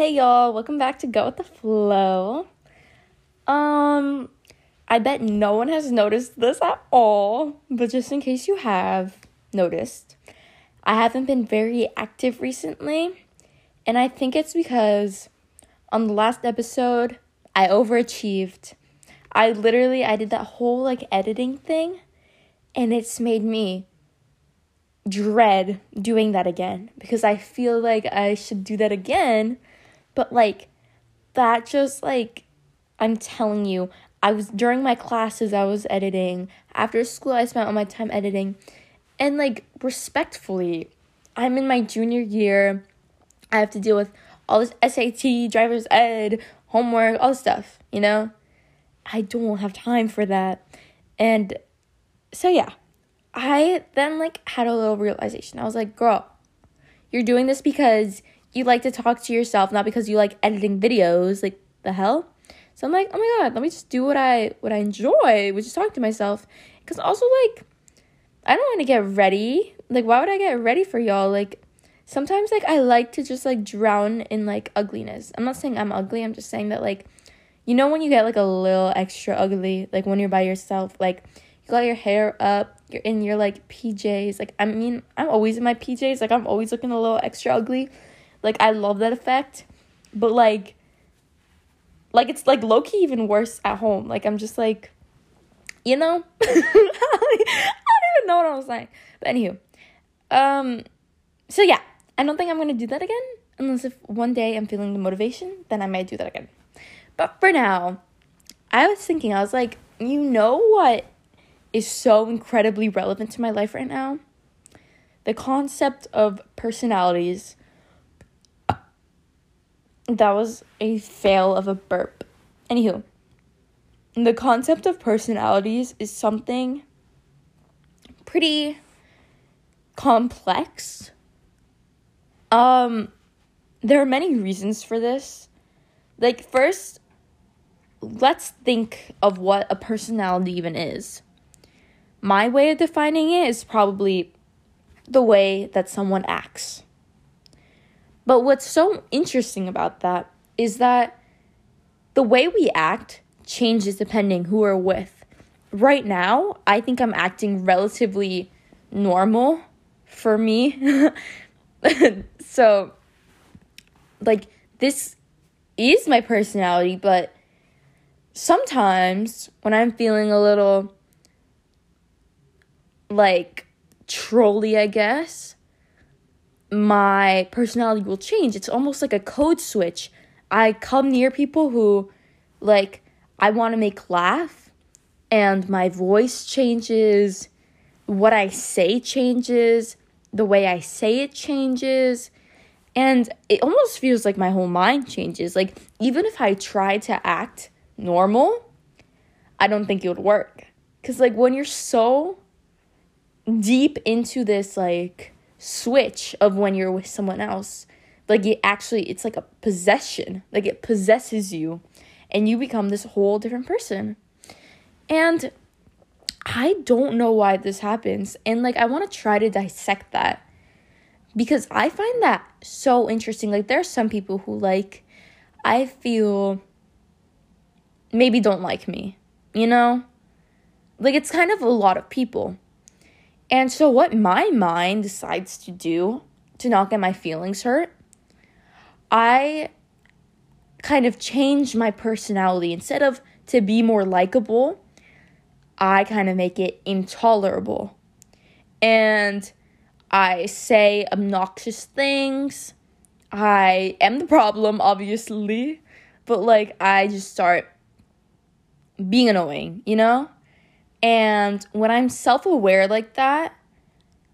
Hey y'all, welcome back to Go With The Flow. I bet no one has noticed this at all, but just in case you have noticed, I haven't been very active recently, and I think it's because on the last episode, I overachieved. I did that whole editing thing, and it's made me dread doing that again, because I feel like I should do that again. But, I'm telling you, during my classes, I was editing. After school, I spent all my time editing. And, respectfully, I'm in my junior year. I have to deal with all this SAT, driver's ed, homework, all this stuff, you know? I don't have time for that. And so, yeah. I then, had a little realization. I was like, girl, you're doing this because you like to talk to yourself, not because you like editing videos, the hell? So I'm like, oh my god, let me just do what I enjoy, which is talk to myself. Because also, I don't want to get ready. Why would I get ready for y'all? Sometimes, I like to just, drown in, ugliness. I'm not saying I'm ugly. I'm just saying that, when you get, a little extra ugly, when you're by yourself, you got your hair up, you're in your, PJs. I'm always in my PJs. I'm always looking a little extra ugly. I love that effect, but, it's, low-key even worse at home. I'm just, I don't even know what I was saying. But, anywho, so, yeah, I don't think I'm going to do that again, unless if one day I'm feeling the motivation, then I might do that again. But for now, I was thinking, you know what is so incredibly relevant to my life right now? The concept of personalities. That was a fail of a burp. Anywho, the concept of personalities is something pretty complex. There are many reasons for this. First, let's think of what a personality even is. My way of defining it is probably the way that someone acts. But what's so interesting about that is that the way we act changes depending who we're with. Right now, I think I'm acting relatively normal for me. So, this is my personality, but sometimes when I'm feeling a little, trolly, I guess, my personality will change. It's almost like a code switch. I come near people who, I want to make laugh, and my voice changes, what I say changes, the way I say it changes, and it almost feels like my whole mind changes. Even if I try to act normal, I don't think it would work. Because, when you're so deep into this, switch of when you're with someone else, it's like a possession, it possesses you, and you become this whole different person. And I don't know why this happens, and I want to try to dissect that, because I find that so interesting. There are some people who I feel maybe don't like me, you know, it's kind of a lot of people. And so what my mind decides to do to not get my feelings hurt, I kind of change my personality. Instead of to be more likable, I kind of make it intolerable. And I say obnoxious things. I am the problem, obviously. But, I just start being annoying, you know? And when I'm self-aware like that,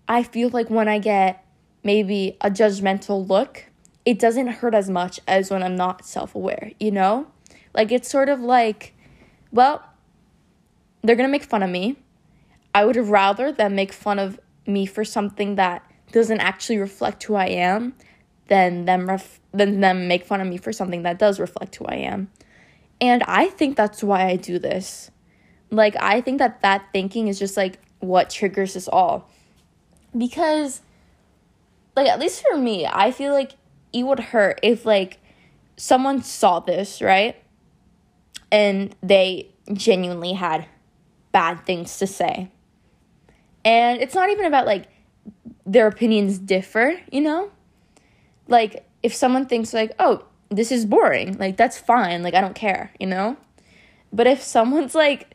I feel when I get maybe a judgmental look, it doesn't hurt as much as when I'm not self-aware, you know? It's sort of well, they're going to make fun of me. I would rather them make fun of me for something that doesn't actually reflect who I am than them make fun of me for something that does reflect who I am. And I think that's why I do this. I think that thinking is just, what triggers this all. Because, at least for me, I feel it would hurt if, someone saw this, right? And they genuinely had bad things to say. And it's not even about, like, their opinions differ, you know? Like, if someone thinks, like, oh, this is boring, like, that's fine, like, I don't care, you know? But if someone's like,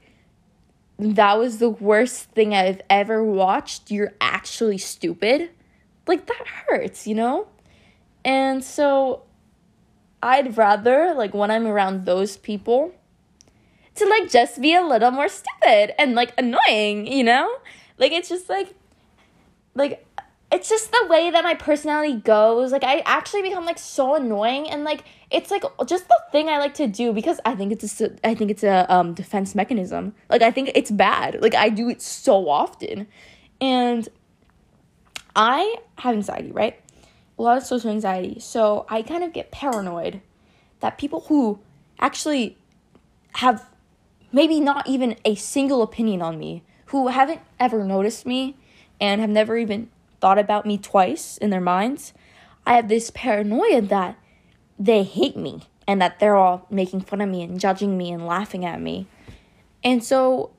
that was the worst thing I've ever watched, you're actually stupid, like, that hurts, you know? And so I'd rather, like, when I'm around those people, to, like, just be a little more stupid and, like, annoying, you know? Like, it's just, like, it's just the way that my personality goes. Like, I actually become, like, so annoying, and, like, it's, like, just the thing I like to do, because I think it's a defense mechanism. Like, I think it's bad. Like, I do it so often. And I have anxiety, right? A lot of social anxiety. So I kind of get paranoid that people who actually have maybe not even a single opinion on me, who haven't ever noticed me and have never even thought about me twice in their minds, I have this paranoia that they hate me and that they're all making fun of me and judging me and laughing at me. And so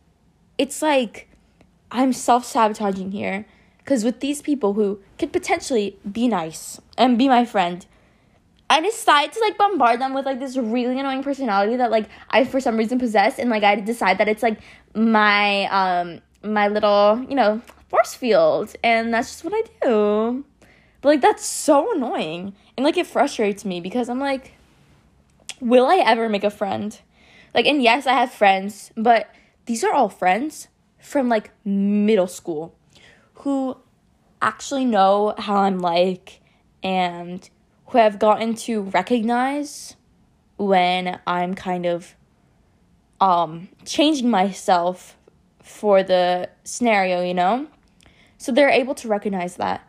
it's like I'm self-sabotaging here, because with these people who could potentially be nice and be my friend, I decide to, like, bombard them with, like, this really annoying personality that, like, I for some reason possess, and, like, I decide that it's, like, my my little, you know, force field, and that's just what I do. But, like, that's so annoying, and, like, it frustrates me, because I'm like, will I ever make a friend? Like, and yes, I have friends, but these are all friends from, like, middle school who actually know how I'm like, and who I've gotten to recognize when I'm kind of changing myself for the scenario, you know? So they're able to recognize that,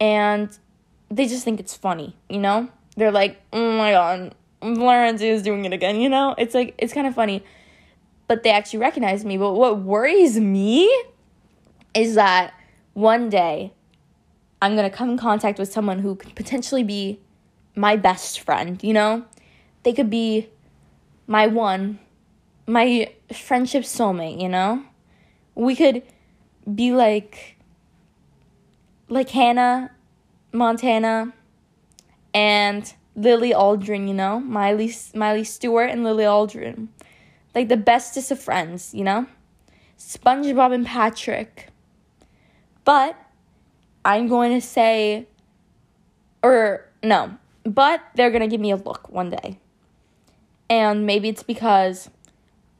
and they just think it's funny, you know? They're like, oh my god, Lorenzo is doing it again, you know? It's like, it's kind of funny, but they actually recognize me. But what worries me is that one day I'm going to come in contact with someone who could potentially be my best friend, you know? They could be my one, my friendship soulmate, you know? We could be like Hannah Montana and Lily Aldrin, you know? Miley Stewart and Lily Aldrin. Like, the bestest of friends, you know? SpongeBob and Patrick. But I'm going to say, or no, but they're going to give me a look one day. And maybe it's because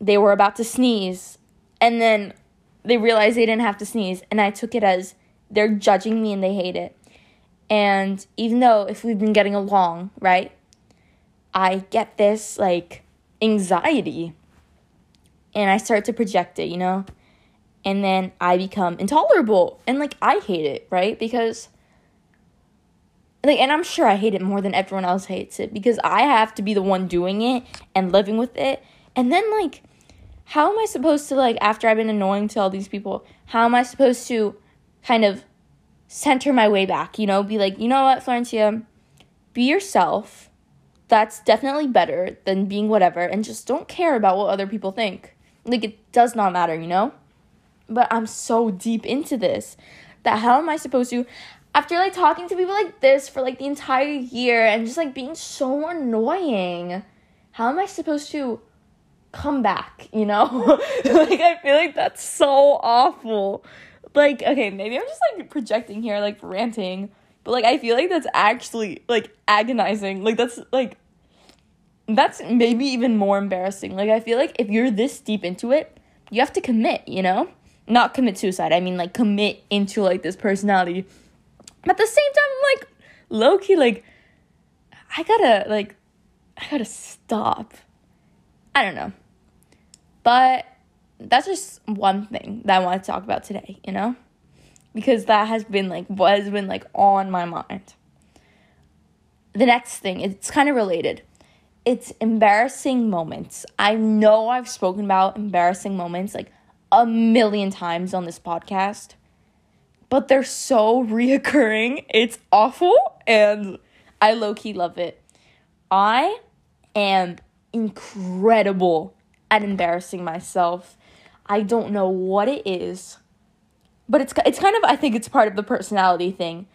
they were about to sneeze, and then they realized they didn't have to sneeze, and I took it as they're judging me and they hate it. And even though if we've been getting along, right, I get this, like, anxiety, and I start to project it, you know? And then I become intolerable. And, like, I hate it, right? Because, like, and I'm sure I hate it more than everyone else hates it, because I have to be the one doing it and living with it. And then, like, how am I supposed to, like, after I've been annoying to all these people, how am I supposed to kind of center my way back, you know? Be like, you know what, Florencia, be yourself. That's definitely better than being whatever. And just don't care about what other people think. Like, it does not matter, you know? But I'm so deep into this that how am I supposed to, after, like, talking to people like this for, like, the entire year and just, like, being so annoying, how am I supposed to come back, you know? Like, I feel like that's so awful. Like, okay, maybe I'm just, like, projecting here, like, ranting. But, like, I feel like that's actually, like, agonizing. Like, that's maybe even more embarrassing. Like, I feel like if you're this deep into it, you have to commit, you know? Not commit suicide, I mean, like, commit into, like, this personality. But at the same time, like, low-key, like, I gotta stop. I don't know. But that's just one thing that I want to talk about today, you know? Because that has been, like, what has been, like, on my mind. The next thing, it's kind of related. It's embarrassing moments. I know I've spoken about embarrassing moments, like, a million times on this podcast, but they're so reoccurring, it's awful, and I low-key love it. I am incredible at embarrassing myself. I don't know what it is, but it's kind of, I think it's part of the personality thing.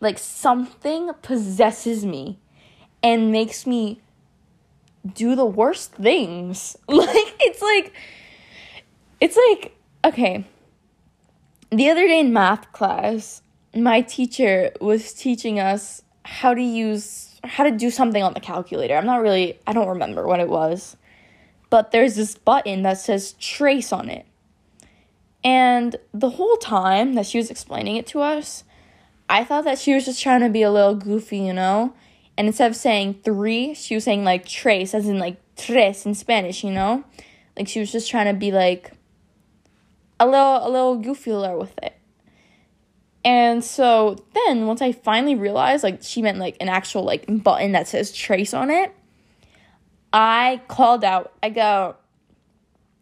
Like, something possesses me and makes me do the worst things. Okay. The other day in math class, my teacher was teaching us how to do something on the calculator. I don't remember what it was, but there's this button that says trace on it. And the whole time that she was explaining it to us, I thought that she was just trying to be a little goofy, you know? And instead of saying 3, she was saying, like, trace, as in, like, tres in Spanish, you know? Like, she was just trying to be, like, a little goofier with it. And so then once I finally realized, like, she meant, like, an actual, like, button that says trace on it, I called out. I go,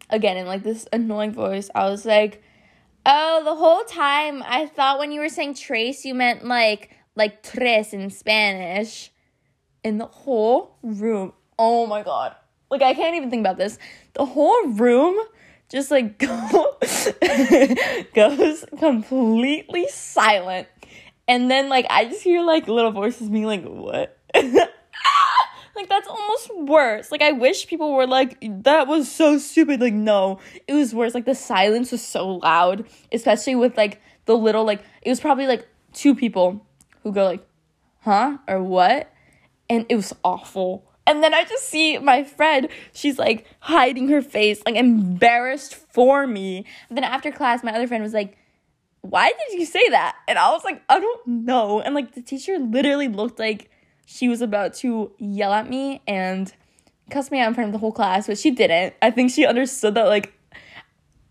again, in, like, this annoying voice, I was like, oh, the whole time I thought when you were saying trace, you meant, like tres in Spanish. In the whole room. Oh, my God. Like, I can't even think about this. The whole room just, like, goes completely silent. And then, like, I just hear, like, little voices being like, what? Like, that's almost worse. Like, I wish people were like, that was so stupid. Like, no, it was worse. Like, the silence was so loud, especially with, like, the little, like, it was probably, like, 2 people who go, like, huh, or what? And it was awful. And then I just see my friend, she's, like, hiding her face, like, embarrassed for me. And then after class, my other friend was like, why did you say that? And I was like, I don't know. And, like, the teacher literally looked like she was about to yell at me and cuss me out in front of the whole class, but she didn't. I think she understood that, like,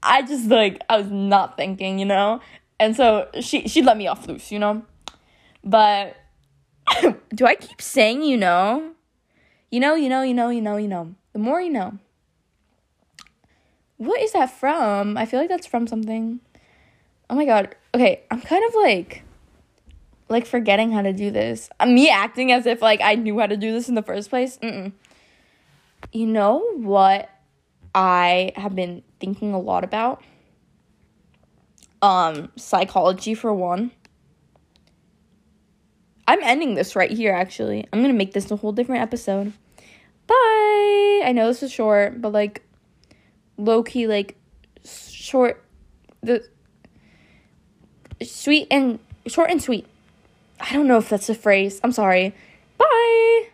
I just, like, I was not thinking, you know? And so she let me off loose, you know? But do I keep saying, you know? You know. The more you know. What is that from? I feel like that's from something. Oh, my God. Okay, I'm kind of, like forgetting how to do this. Me acting as if, like, I knew how to do this in the first place. You know what I have been thinking a lot about? Psychology, for one. I'm ending this right here, actually. I'm gonna make this a whole different episode. Bye! I know this is short, but, like, low-key, like, short, short and sweet. I don't know if that's a phrase. I'm sorry. Bye!